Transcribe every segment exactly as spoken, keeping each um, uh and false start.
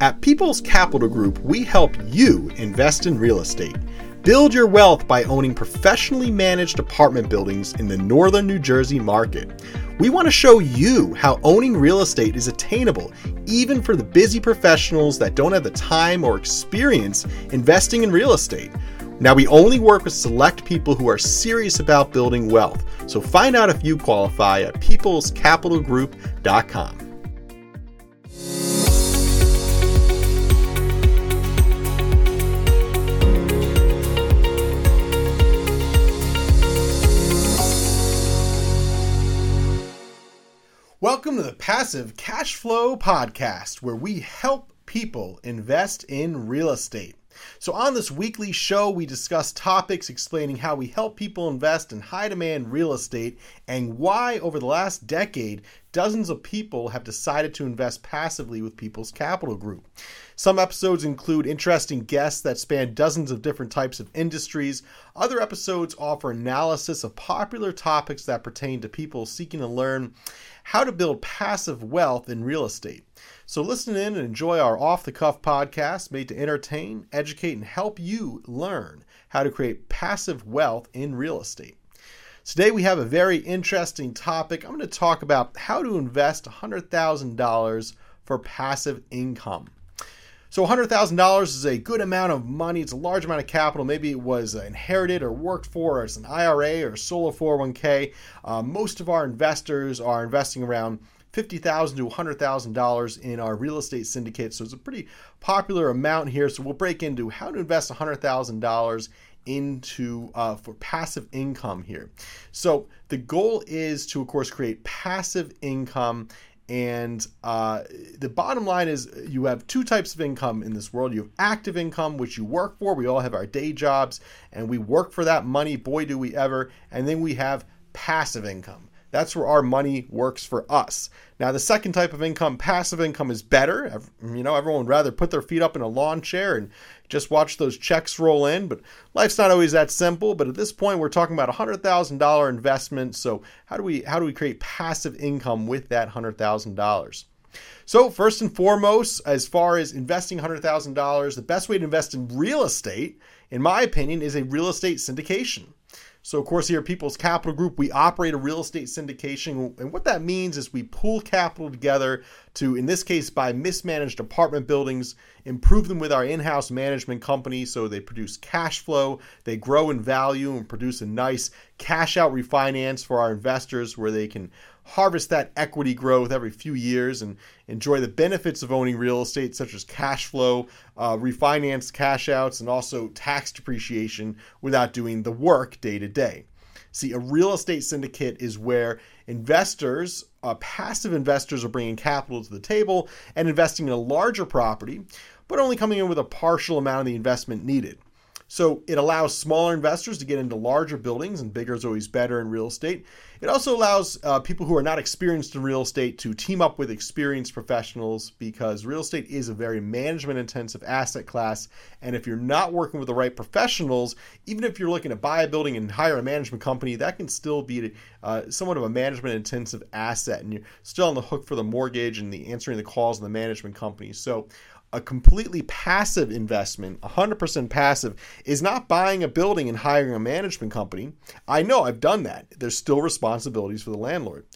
At People's Capital Group, we help you invest in real estate. Build your wealth by owning professionally managed apartment buildings in the northern New Jersey market. We want to show you how owning real estate is attainable, even for the busy professionals that don't have the time or experience investing in real estate. Now, we only work with select people who are serious about building wealth. So find out if you qualify at peoples capital group dot com. Welcome to the Passive Cash Flow Podcast, where we help people invest in real estate. So on this weekly show, we discuss topics explaining how we help people invest in high-demand real estate and why, over the last decade, dozens of people have decided to invest passively with People's Capital Group. Some episodes include interesting guests that span dozens of different types of industries. Other episodes offer analysis of popular topics that pertain to people seeking to learn how to build passive wealth in real estate. So listen in and enjoy our off-the-cuff podcast made to entertain, educate, and help you learn how to create passive wealth in real estate. Today we have a very interesting topic. I'm going to talk about how to invest one hundred thousand dollars for passive income. So one hundred thousand dollars is a good amount of money. It's a large amount of capital. Maybe it was inherited or worked for as an I R A or a solo four oh one k. Uh, most of our investors are investing around fifty thousand dollars to one hundred thousand dollars in our real estate syndicate. So it's a pretty popular amount here. So we'll break into how to invest one hundred thousand dollars into uh, for passive income here. So the goal is to, of course, create passive income. And uh, the bottom line is you have two types of income in this world. You have active income, which you work for. We all have our day jobs and we work for that money. Boy, do we ever. And then we have passive income. That's where our money works for us. Now, the second type of income, passive income, is better. You know, everyone would rather put their feet up in a lawn chair and just watch those checks roll in. But life's not always that simple. But at this point, we're talking about a one hundred thousand dollars investment. So how do we how do we create passive income with that one hundred thousand dollars? So first and foremost, as far as investing one hundred thousand dollars, the best way to invest in real estate, in my opinion, is a real estate syndication. So, of course, here at People's Capital Group, we operate a real estate syndication. And what that means is we pool capital together to, in this case, buy mismanaged apartment buildings, improve them with our in-house management company so they produce cash flow, they grow in value, and produce a nice cash-out refinance for our investors where they can harvest that equity growth every few years and enjoy the benefits of owning real estate, such as cash flow, uh, refinance cash outs, and also tax depreciation without doing the work day to day. See, a real estate syndicate is where investors, uh, passive investors, are bringing capital to the table and investing in a larger property, but only coming in with a partial amount of the investment needed. So it allows smaller investors to get into larger buildings, and bigger is always better in real estate. It also allows uh, people who are not experienced in real estate to team up with experienced professionals, because real estate is a very management-intensive asset class. And if you're not working with the right professionals, even if you're looking to buy a building and hire a management company, that can still be uh, somewhat of a management-intensive asset. And you're still on the hook for the mortgage and the answering the calls of the management company. So a completely passive investment, one hundred percent passive, is not buying a building and hiring a management company. I know, I've done that. There's still responsibilities for the landlord.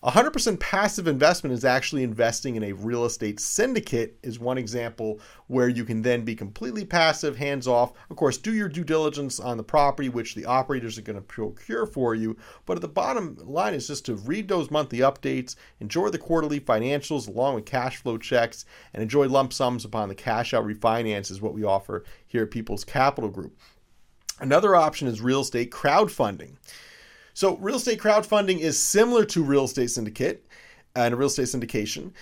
one hundred percent passive investment is actually investing in a real estate syndicate, is one example where you can then be completely passive, hands off. Of course, do your due diligence on the property, which the operators are going to procure for you. But at the bottom line is just to read those monthly updates, enjoy the quarterly financials along with cash flow checks, and enjoy lump sums upon the cash out refinance is what we offer here at People's Capital Group. Another option is real estate crowdfunding. So real estate crowdfunding is similar to real estate syndicate and real estate syndication,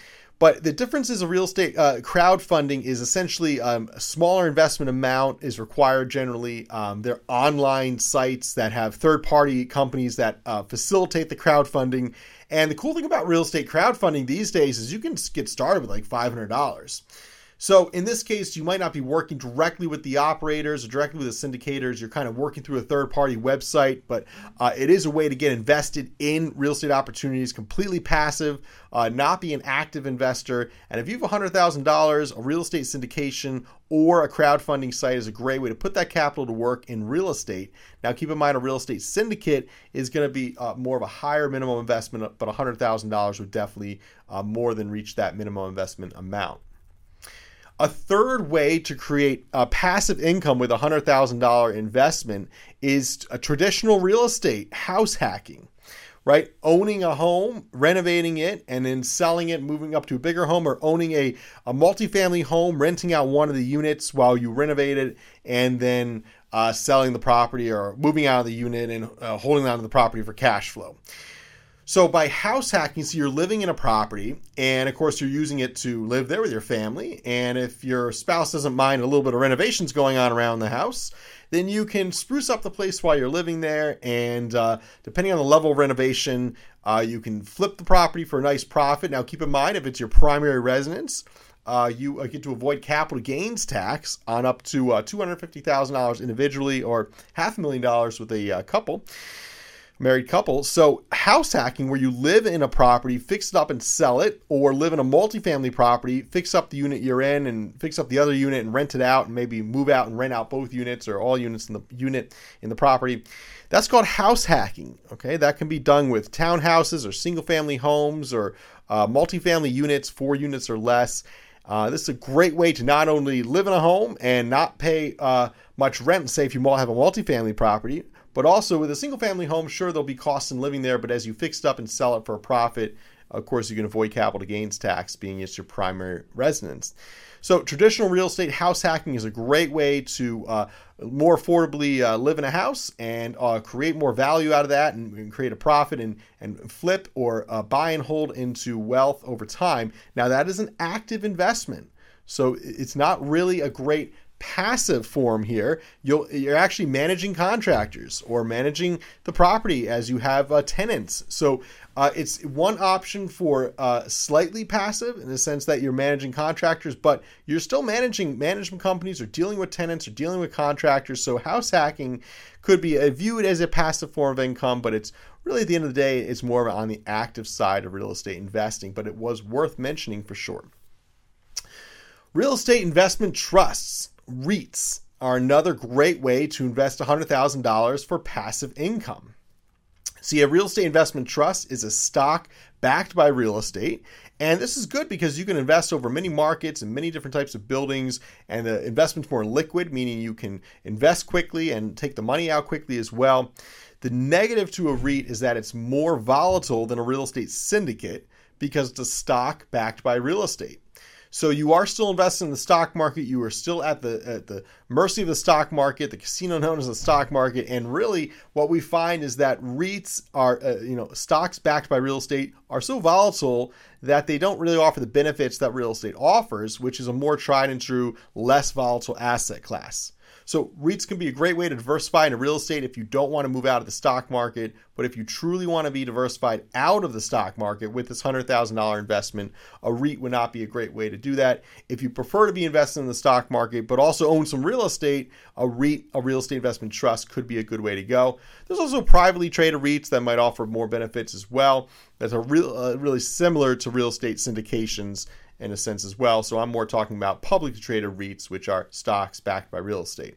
but the difference is a real estate uh, crowdfunding is essentially um, a smaller investment amount is required generally. Um, they're online sites that have third-party companies that uh, facilitate the crowdfunding. And the cool thing about real estate crowdfunding these days is you can get started with like five hundred dollars. So in this case, you might not be working directly with the operators or directly with the syndicators. You're kind of working through a third-party website, but uh, it is a way to get invested in real estate opportunities, completely passive, uh, not be an active investor. And if you have one hundred thousand dollars, a real estate syndication or a crowdfunding site is a great way to put that capital to work in real estate. Now, keep in mind, a real estate syndicate is going to be uh, more of a higher minimum investment, but one hundred thousand dollars would definitely uh, more than reach that minimum investment amount. A third way to create a passive income with a one hundred thousand dollars investment is a traditional real estate, house hacking, right? Owning a home, renovating it, and then selling it, moving up to a bigger home, or owning a, a multifamily home, renting out one of the units while you renovate it, and then uh, selling the property or moving out of the unit and uh, holding onto the property for cash flow. So by house hacking, so you're living in a property, and of course you're using it to live there with your family, and if your spouse doesn't mind a little bit of renovations going on around the house, then you can spruce up the place while you're living there, and uh, depending on the level of renovation, uh, you can flip the property for a nice profit. Now keep in mind, if it's your primary residence, Uh, you get to avoid capital gains tax on up to uh, two hundred fifty thousand dollars individually, or half a million dollars with a uh, couple, married couple. So house hacking, where you live in a property, fix it up and sell it, or live in a multifamily property, fix up the unit you're in and fix up the other unit and rent it out, and maybe move out and rent out both units or all units in the unit in the property. That's called house hacking. Okay, that can be done with townhouses or single family homes or uh, multifamily units, four units or less. Uh, this is a great way to not only live in a home and not pay uh, much rent, say if you have a multifamily property, but also with a single family home, sure, there'll be costs in living there, but as you fix it up and sell it for a profit, of course, you can avoid capital gains tax, being it's your primary residence. So traditional real estate house hacking is a great way to uh, more affordably uh, live in a house and uh, create more value out of that, and, and create a profit and, and flip or uh, buy and hold into wealth over time. Now, that is an active investment, so it's not really a great passive form here. You'll, you're actually managing contractors or managing the property as you have uh, tenants. So uh, it's one option for uh, slightly passive in the sense that you're managing contractors, but you're still managing management companies or dealing with tenants or dealing with contractors. So house hacking could be viewed as a passive form of income, but it's really, at the end of the day, it's more on the active side of real estate investing, but it was worth mentioning for sure. Real estate investment trusts. REITs are another great way to invest one hundred thousand dollars for passive income. See, a real estate investment trust is a stock backed by real estate, and this is good because you can invest over many markets and many different types of buildings, and the investment's more liquid, meaning you can invest quickly and take the money out quickly as well. The negative to a REIT is that it's more volatile than a real estate syndicate because it's a stock backed by real estate. So you are still investing in the stock market. You are still at the at the mercy of the stock market, the casino known as the stock market. And really, what we find is that REITs are, uh, you know, stocks backed by real estate are so volatile that they don't really offer the benefits that real estate offers, which is a more tried and true, less volatile asset class. So REITs can be a great way to diversify into real estate if you don't want to move out of the stock market. But if you truly want to be diversified out of the stock market with this one hundred thousand dollars investment, a REIT would not be a great way to do that. If you prefer to be invested in the stock market but also own some real estate, a REIT, a real estate investment trust, could be a good way to go. There's also privately traded REITs that might offer more benefits as well. That's a real, uh, really similar to real estate syndications in a sense as well. So I'm more talking about publicly traded REITs, which are stocks backed by real estate.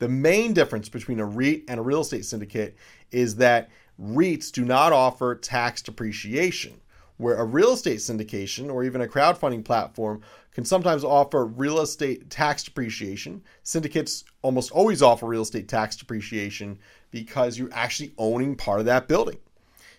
The main difference between a REIT and a real estate syndicate is that REITs do not offer tax depreciation, where a real estate syndication or even a crowdfunding platform can sometimes offer real estate tax depreciation. Syndicates almost always offer real estate tax depreciation because you're actually owning part of that building.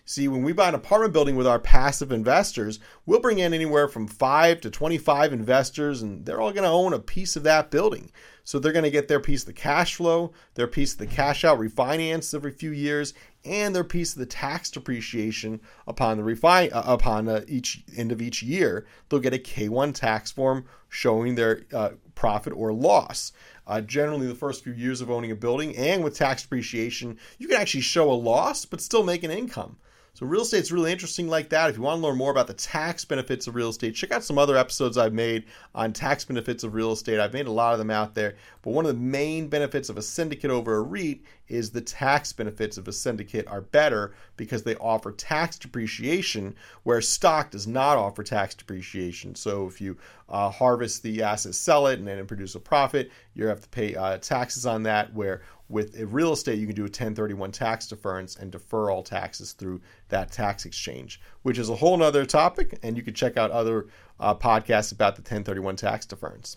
See, when we buy an apartment building with our passive investors, we'll bring in anywhere from five to twenty-five investors, and they're all going to own a piece of that building. So they're going to get their piece of the cash flow, their piece of the cash out refinance every few years, and their piece of the tax depreciation upon the refi- uh, upon uh, each end of each year. They'll get a K one tax form showing their uh, profit or loss. Uh, generally, the first few years of owning a building and with tax depreciation, you can actually show a loss but still make an income. So real estate's really interesting like that. If you want to learn more about the tax benefits of real estate, check out some other episodes I've made on tax benefits of real estate. I've made a lot of them out there. But one of the main benefits of a syndicate over a REIT is the tax benefits of a syndicate are better because they offer tax depreciation, where stock does not offer tax depreciation. So if you uh, harvest the asset, sell it, and then produce a profit, you have to pay uh, taxes on that, where with a real estate, you can do a ten thirty-one tax deference and defer all taxes through that tax exchange, which is a whole nother topic. And you can check out other uh, podcasts about the ten thirty-one tax deference.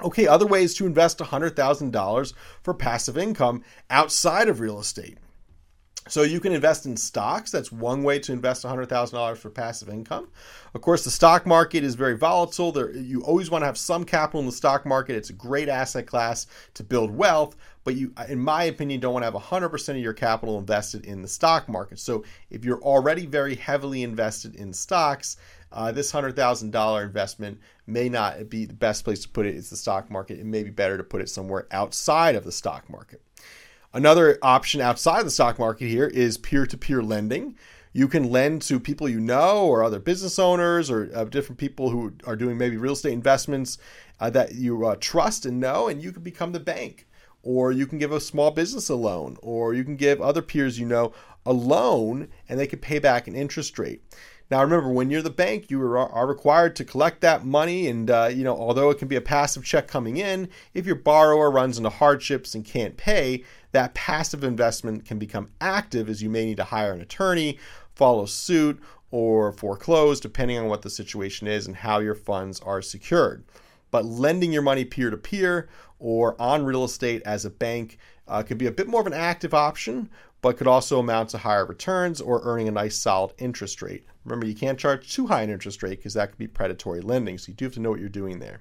Okay, other ways to invest one hundred thousand dollars for passive income outside of real estate. So you can invest in stocks. That's one way to invest one hundred thousand dollars for passive income. Of course, the stock market is very volatile. There, you always want to have some capital in the stock market. It's a great asset class to build wealth, but you, in my opinion, don't want to have one hundred percent of your capital invested in the stock market. So if you're already very heavily invested in stocks, Uh, this one hundred thousand dollars investment may not be the best place to put it. It's the stock market. It may be better to put it somewhere outside of the stock market. Another option outside the stock market here is peer-to-peer lending. You can lend to people you know or other business owners or uh, different people who are doing maybe real estate investments uh, that you uh, trust and know, and you can become the bank. Or you can give a small business a loan, or you can give other peers you know a loan, and they can pay back an interest rate. Now, remember, when you're the bank, you are required to collect that money. And, uh, you know, although it can be a passive check coming in, if your borrower runs into hardships and can't pay, that passive investment can become active, as you may need to hire an attorney, follow suit, or foreclose, depending on what the situation is and how your funds are secured. But lending your money peer-to-peer or on real estate as a bank uh, could be a bit more of an active option, but could also amount to higher returns or earning a nice solid interest rate. Remember, you can't charge too high an interest rate because that could be predatory lending, so you do have to know what you're doing there.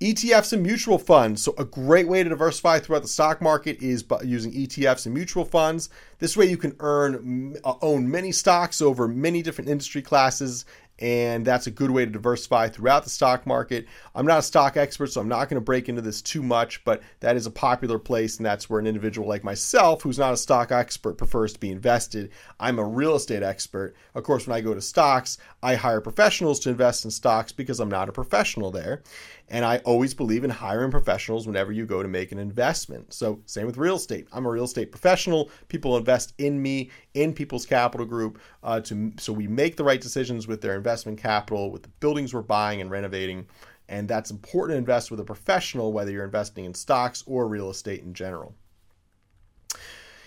E T Fs and mutual funds. So a great way to diversify throughout the stock market is by using E T Fs and mutual funds. This way you can earn own many stocks over many different industry classes, and that's a good way to diversify throughout the stock market. I'm not a stock expert, so I'm not going to break into this too much, but that is a popular place, and that's where an individual like myself, who's not a stock expert, prefers to be invested. I'm a real estate expert. Of course, when I go to stocks, I hire professionals to invest in stocks because I'm not a professional there. And I always believe in hiring professionals whenever you go to make an investment. So same with real estate. I'm a real estate professional. People invest in me, in People's Capital Group, uh, to so we make the right decisions with their investment capital, with the buildings we're buying and renovating. And that's important to invest with a professional, whether you're investing in stocks or real estate in general.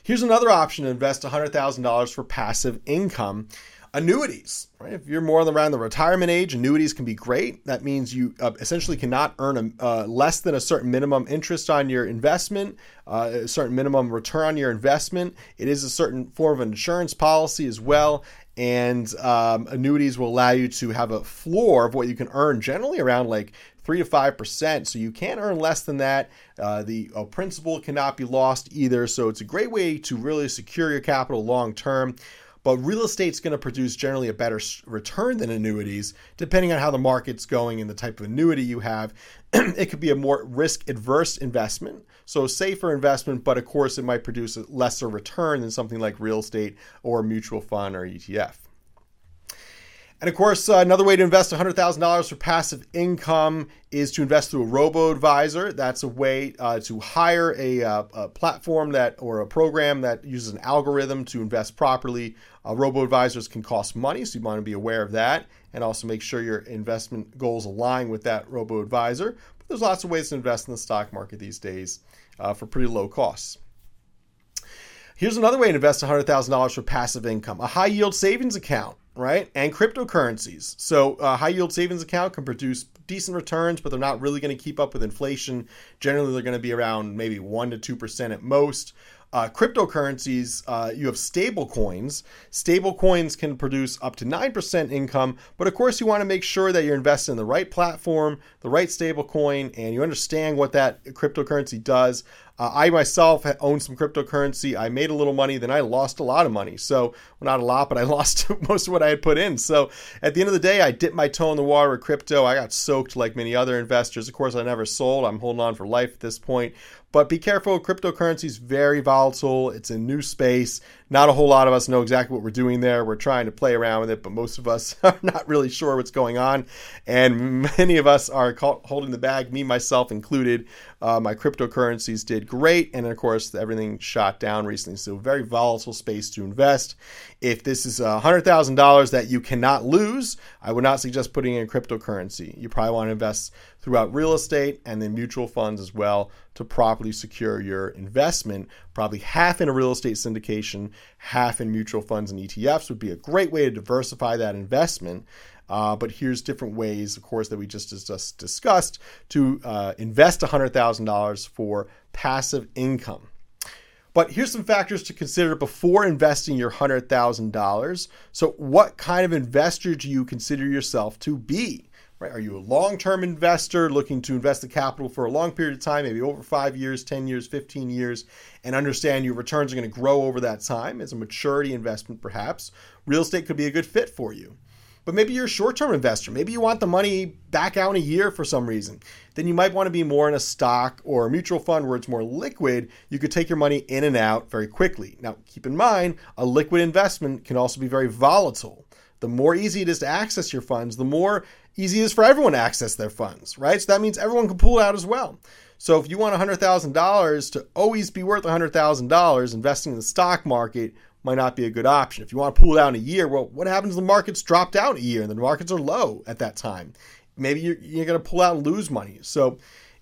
Here's another option to invest one hundred thousand dollars for passive income. Annuities, right? If you're more around the retirement age, annuities can be great. That means you uh, essentially cannot earn a, uh, less than a certain minimum interest on your investment, uh, a certain minimum return on your investment. It is a certain form of insurance policy as well. And um, annuities will allow you to have a floor of what you can earn, generally around like three to five percent. So you can't earn less than that. Uh, the uh, principal cannot be lost either. So it's a great way to really secure your capital long term. But real estate's going to produce generally a better return than annuities, depending on how the market's going and the type of annuity you have. It could be a more risk-adverse investment, so a safer investment, but of course it might produce a lesser return than something like real estate or mutual fund or E T F. And of course, uh, another way to invest one hundred thousand dollars for passive income is to invest through a robo-advisor. That's a way uh, to hire a, uh, a platform that or a program that uses an algorithm to invest properly. Uh, robo-advisors can cost money, so you want to be aware of that and also make sure your investment goals align with that robo-advisor. But there's lots of ways to invest in the stock market these days uh, for pretty low costs. Here's another way to invest one hundred thousand dollars for passive income, a high-yield savings account. Right? And cryptocurrencies. So a high yield savings account can produce decent returns, but they're not really going to keep up with inflation. Generally, they're going to be around maybe one to two percent at most. Uh, cryptocurrencies, uh, you have stable coins. Stable coins can produce up to nine percent income, but of course you want to make sure that you're investing in the right platform, the right stable coin, and you understand what that cryptocurrency does. Uh, I myself own some cryptocurrency. I made a little money, then I lost a lot of money. So, well, not a lot, but I lost most of what I had put in. So at the end of the day, I dipped my toe in the water with crypto. I got soaked like many other investors. Of course, I never sold. I'm holding on for life at this point. But be careful, cryptocurrency is very volatile. console. It's a new space. Not a whole lot of us know exactly what we're doing there. We're trying to play around with it, but most of us are not really sure what's going on. And many of us are holding the bag, me, myself included. Uh, my cryptocurrencies did great. And of course, everything shot down recently. So very volatile space to invest. If this is one hundred thousand dollars that you cannot lose, I would not suggest putting in cryptocurrency. You probably want to invest throughout real estate and then mutual funds as well to properly secure your investment. Probably half in a real estate syndication, half in mutual funds and E T Fs would be a great way to diversify that investment. Uh, but here's different ways, of course, that we just, just discussed to uh, invest one hundred thousand dollars for passive income. But here's some factors to consider before investing your one hundred thousand dollars. So what kind of investor do you consider yourself to be? Right? Are you a long-term investor looking to invest the capital for a long period of time, maybe over five years, ten years, fifteen years, and understand your returns are going to grow over that time as a maturity investment perhaps? Real estate could be a good fit for you. But maybe you're a short-term investor. Maybe you want the money back out in a year for some reason. Then you might want to be more in a stock or a mutual fund where it's more liquid. You could take your money in and out very quickly. Now, keep in mind, a liquid investment can also be very volatile. The more easy it is to access your funds, the more easy it is for everyone to access their funds, right? So that means everyone can pull out as well. So if you want one hundred thousand dollars to always be worth one hundred thousand dollars, investing in the stock market might not be a good option. If you want to pull it out in a year, well, what happens if the market's dropped out a year and the markets are low at that time? Maybe you're, you're going to pull out and lose money. So,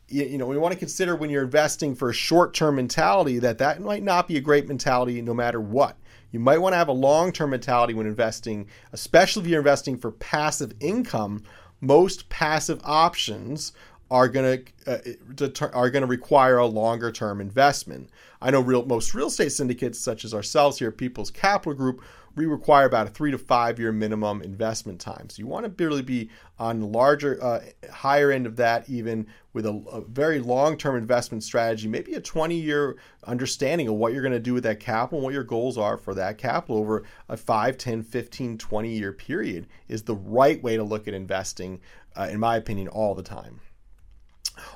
you, you know, we want to consider when you're investing for a short-term mentality that that might not be a great mentality no matter what. You might want to have a long-term mentality when investing, especially if you're investing for passive income. Most passive options are going to uh, deter- are going to require a longer-term investment. I know real, most real estate syndicates, such as ourselves here at People's Capital Group, we require about a three to five-year minimum investment time. So you want to really be on the larger, uh, higher end of that, even with a, a very long-term investment strategy, maybe a twenty-year understanding of what you're going to do with that capital and what your goals are for that capital over a five, ten, fifteen, twenty-year period is the right way to look at investing, uh, in my opinion, all the time.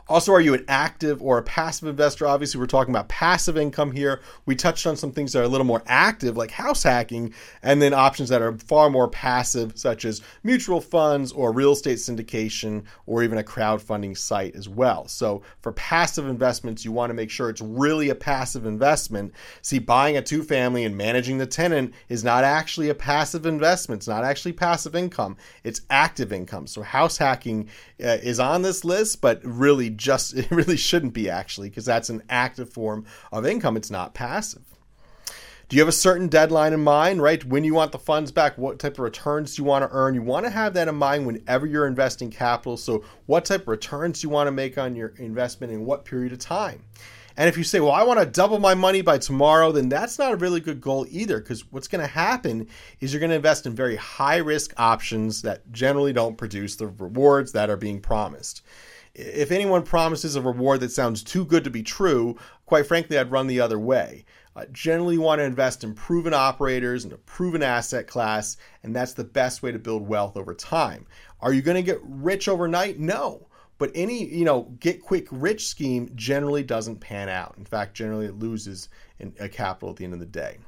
Also, are you an active or a passive investor? Obviously, we're talking about passive income here. We touched on some things that are a little more active, like house hacking, and then options that are far more passive, such as mutual funds or real estate syndication or even a crowdfunding site as well. So for passive investments, you want to make sure it's really a passive investment. See, buying a two-family and managing the tenant is not actually a passive investment. It's not actually passive income. It's active income. So house hacking uh, is on this list, but really Really just it really shouldn't be actually because that's an active form of income. It's not passive. Do you have a certain deadline in mind, right? When you want the funds back, what type of returns do you want to earn? You want to have that in mind whenever you're investing capital. So what type of returns do you want to make on your investment in what period of time? And if you say, well, I want to double my money by tomorrow, then that's not a really good goal either, because what's going to happen is you're going to invest in very high risk options that generally don't produce the rewards that are being promised. If anyone promises a reward that sounds too good to be true, quite frankly, I'd run the other way. Uh, generally, you want to invest in proven operators and a proven asset class, and that's the best way to build wealth over time. Are you going to get rich overnight? No. But any, you know, get quick rich scheme generally doesn't pan out. In fact, generally it loses in, uh, capital at the end of the day.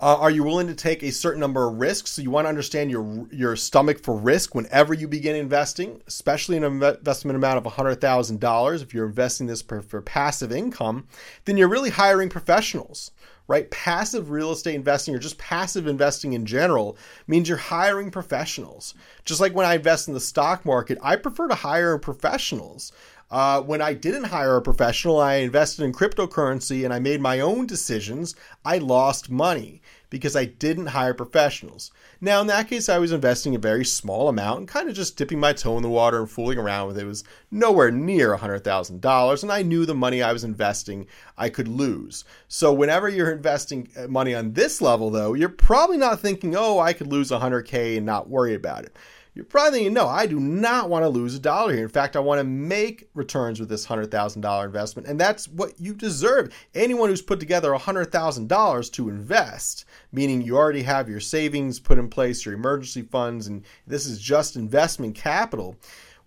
Uh, are you willing to take a certain number of risks? So you want to understand your your stomach for risk whenever you begin investing, especially an investment amount of one hundred thousand dollars. If you're investing this for, for passive income, then you're really hiring professionals, right? Passive real estate investing or just passive investing in general means you're hiring professionals. Just like when I invest in the stock market, I prefer to hire professionals. Uh, when I didn't hire a professional, I invested in cryptocurrency and I made my own decisions. I lost money because I didn't hire professionals. Now, in that case, I was investing a very small amount and kind of just dipping my toe in the water and fooling around with it. It was nowhere near one hundred thousand dollars, and I knew the money I was investing I could lose. So whenever you're investing money on this level, though, you're probably not thinking, oh, I could lose one hundred K and not worry about it. You're probably thinking, no, I do not want to lose a dollar here. In fact, I want to make returns with this one hundred thousand dollars investment, and that's what you deserve. Anyone who's put together one hundred thousand dollars to invest, meaning you already have your savings put in place, your emergency funds, and this is just investment capital,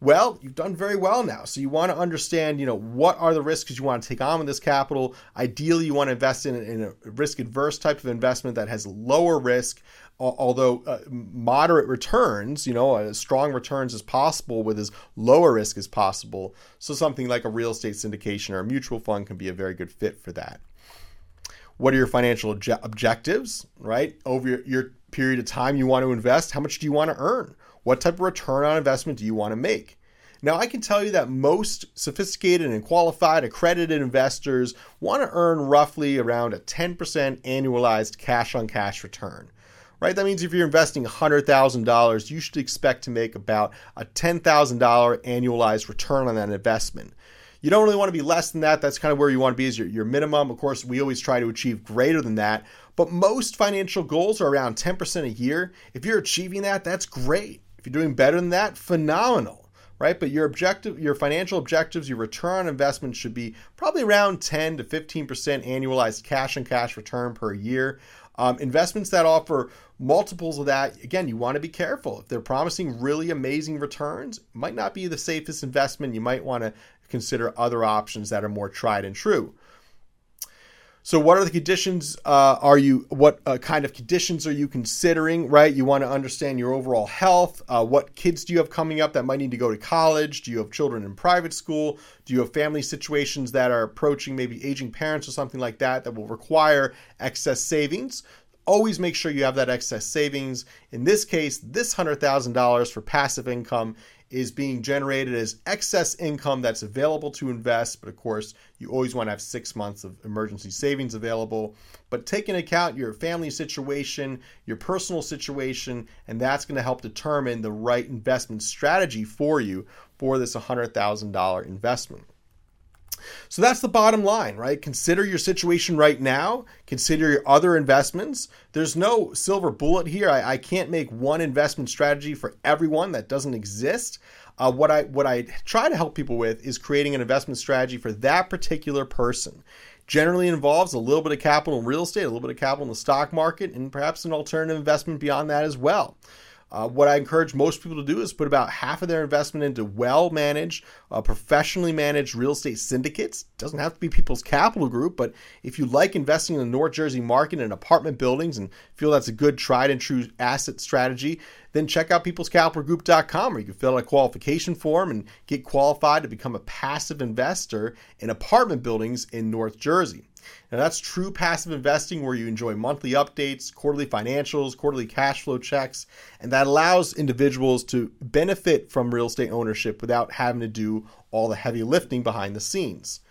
well, you've done very well now. So you want to understand, you know, what are the risks you want to take on with this capital. Ideally, you want to invest in, in a risk-adverse type of investment that has lower risk, although uh, moderate returns, you know, as strong returns as possible with as lower risk as possible. So something like a real estate syndication or a mutual fund can be a very good fit for that. What are your financial obje- objectives, right? Over your, your period of time you want to invest, how much do you want to earn? What type of return on investment do you want to make? Now, I can tell you that most sophisticated and qualified accredited investors want to earn roughly around a ten percent annualized cash-on-cash return. Right? That means if you're investing one hundred thousand dollars, you should expect to make about a ten thousand dollars annualized return on that investment. You don't really want to be less than that. That's kind of where you want to be, is your, your minimum. Of course, we always try to achieve greater than that, but most financial goals are around ten percent a year. If you're achieving that, that's great. If you're doing better than that, phenomenal, right? But your objective, your financial objectives, your return on investment should be probably around ten to fifteen percent annualized cash on cash return per year. Um, investments that offer multiples of that, again, you want to be careful. If they're promising really amazing returns, it might not be the safest investment. You might want to consider other options that are more tried and true. So what are the conditions, uh, are you, what uh, kind of conditions are you considering, right? You want to understand your overall health. Uh, what kids do you have coming up that might need to go to college? Do you have children in private school? Do you have family situations that are approaching maybe aging parents or something like that that will require excess savings? Always make sure you have that excess savings. In this case, this one hundred thousand dollars for passive income is being generated as excess income that's available to invest. But of course, you always want to have six months of emergency savings available. But take into account your family situation, your personal situation, and that's going to help determine the right investment strategy for you for this one hundred thousand dollars investment. So that's the bottom line, right? Consider your situation right now. Consider your other investments. There's no silver bullet here. I, I can't make one investment strategy for everyone. That doesn't exist. Uh, what I what I try to help people with is creating an investment strategy for that particular person. Generally involves a little bit of capital in real estate, a little bit of capital in the stock market, and perhaps an alternative investment beyond that as well. Uh, what I encourage most people to do is put about half of their investment into well-managed, uh, professionally managed real estate syndicates. It doesn't have to be People's Capital Group, but if you like investing in the North Jersey market and apartment buildings and feel that's a good tried and true asset strategy, then check out peoples capital group dot com, where you can fill out a qualification form and get qualified to become a passive investor in apartment buildings in North Jersey. Now that's true passive investing, where you enjoy monthly updates, quarterly financials, quarterly cash flow checks, and that allows individuals to benefit from real estate ownership without having to do all the heavy lifting behind the scenes.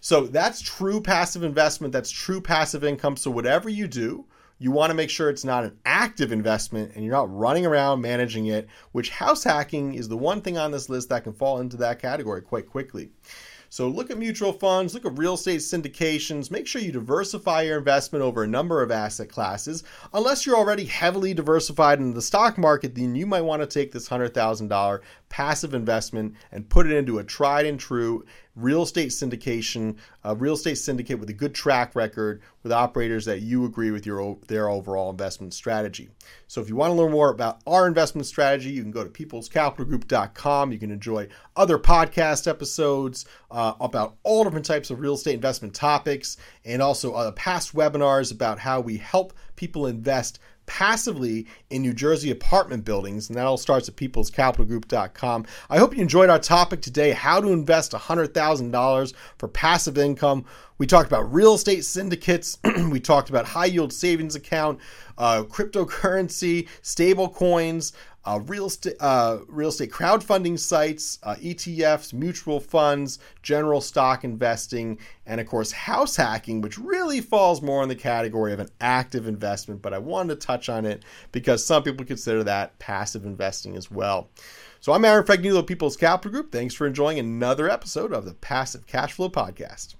So that's true passive investment, that's true passive income. So whatever you do, you want to make sure it's not an active investment and you're not running around managing it, which house hacking is the one thing on this list that can fall into that category quite quickly. So look at mutual funds, look at real estate syndications, make sure you diversify your investment over a number of asset classes. Unless you're already heavily diversified in the stock market, then you might want to take this one hundred thousand dollars passive investment and put it into a tried and true real estate syndication, a real estate syndicate with a good track record with operators that you agree with your their overall investment strategy. So if you want to learn more about our investment strategy, you can go to peoples capital group dot com. You can enjoy other podcast episodes uh, about all different types of real estate investment topics, and also uh, past webinars about how we help people invest passively in New Jersey apartment buildings, and that all starts at peoples capital group dot com. I hope you enjoyed our topic today, how to invest one hundred thousand dollars for passive income. We talked about real estate syndicates, we talked about high yield savings account, uh, cryptocurrency, stable coins, Uh, real estate, uh, real estate crowdfunding sites, uh, E T Fs, mutual funds, general stock investing, and of course house hacking, which really falls more in the category of an active investment, but I wanted to touch on it because some people consider that passive investing as well. So I'm Aaron Fregnulo, People's Capital Group. Thanks for enjoying another episode of the Passive Cash Flow Podcast.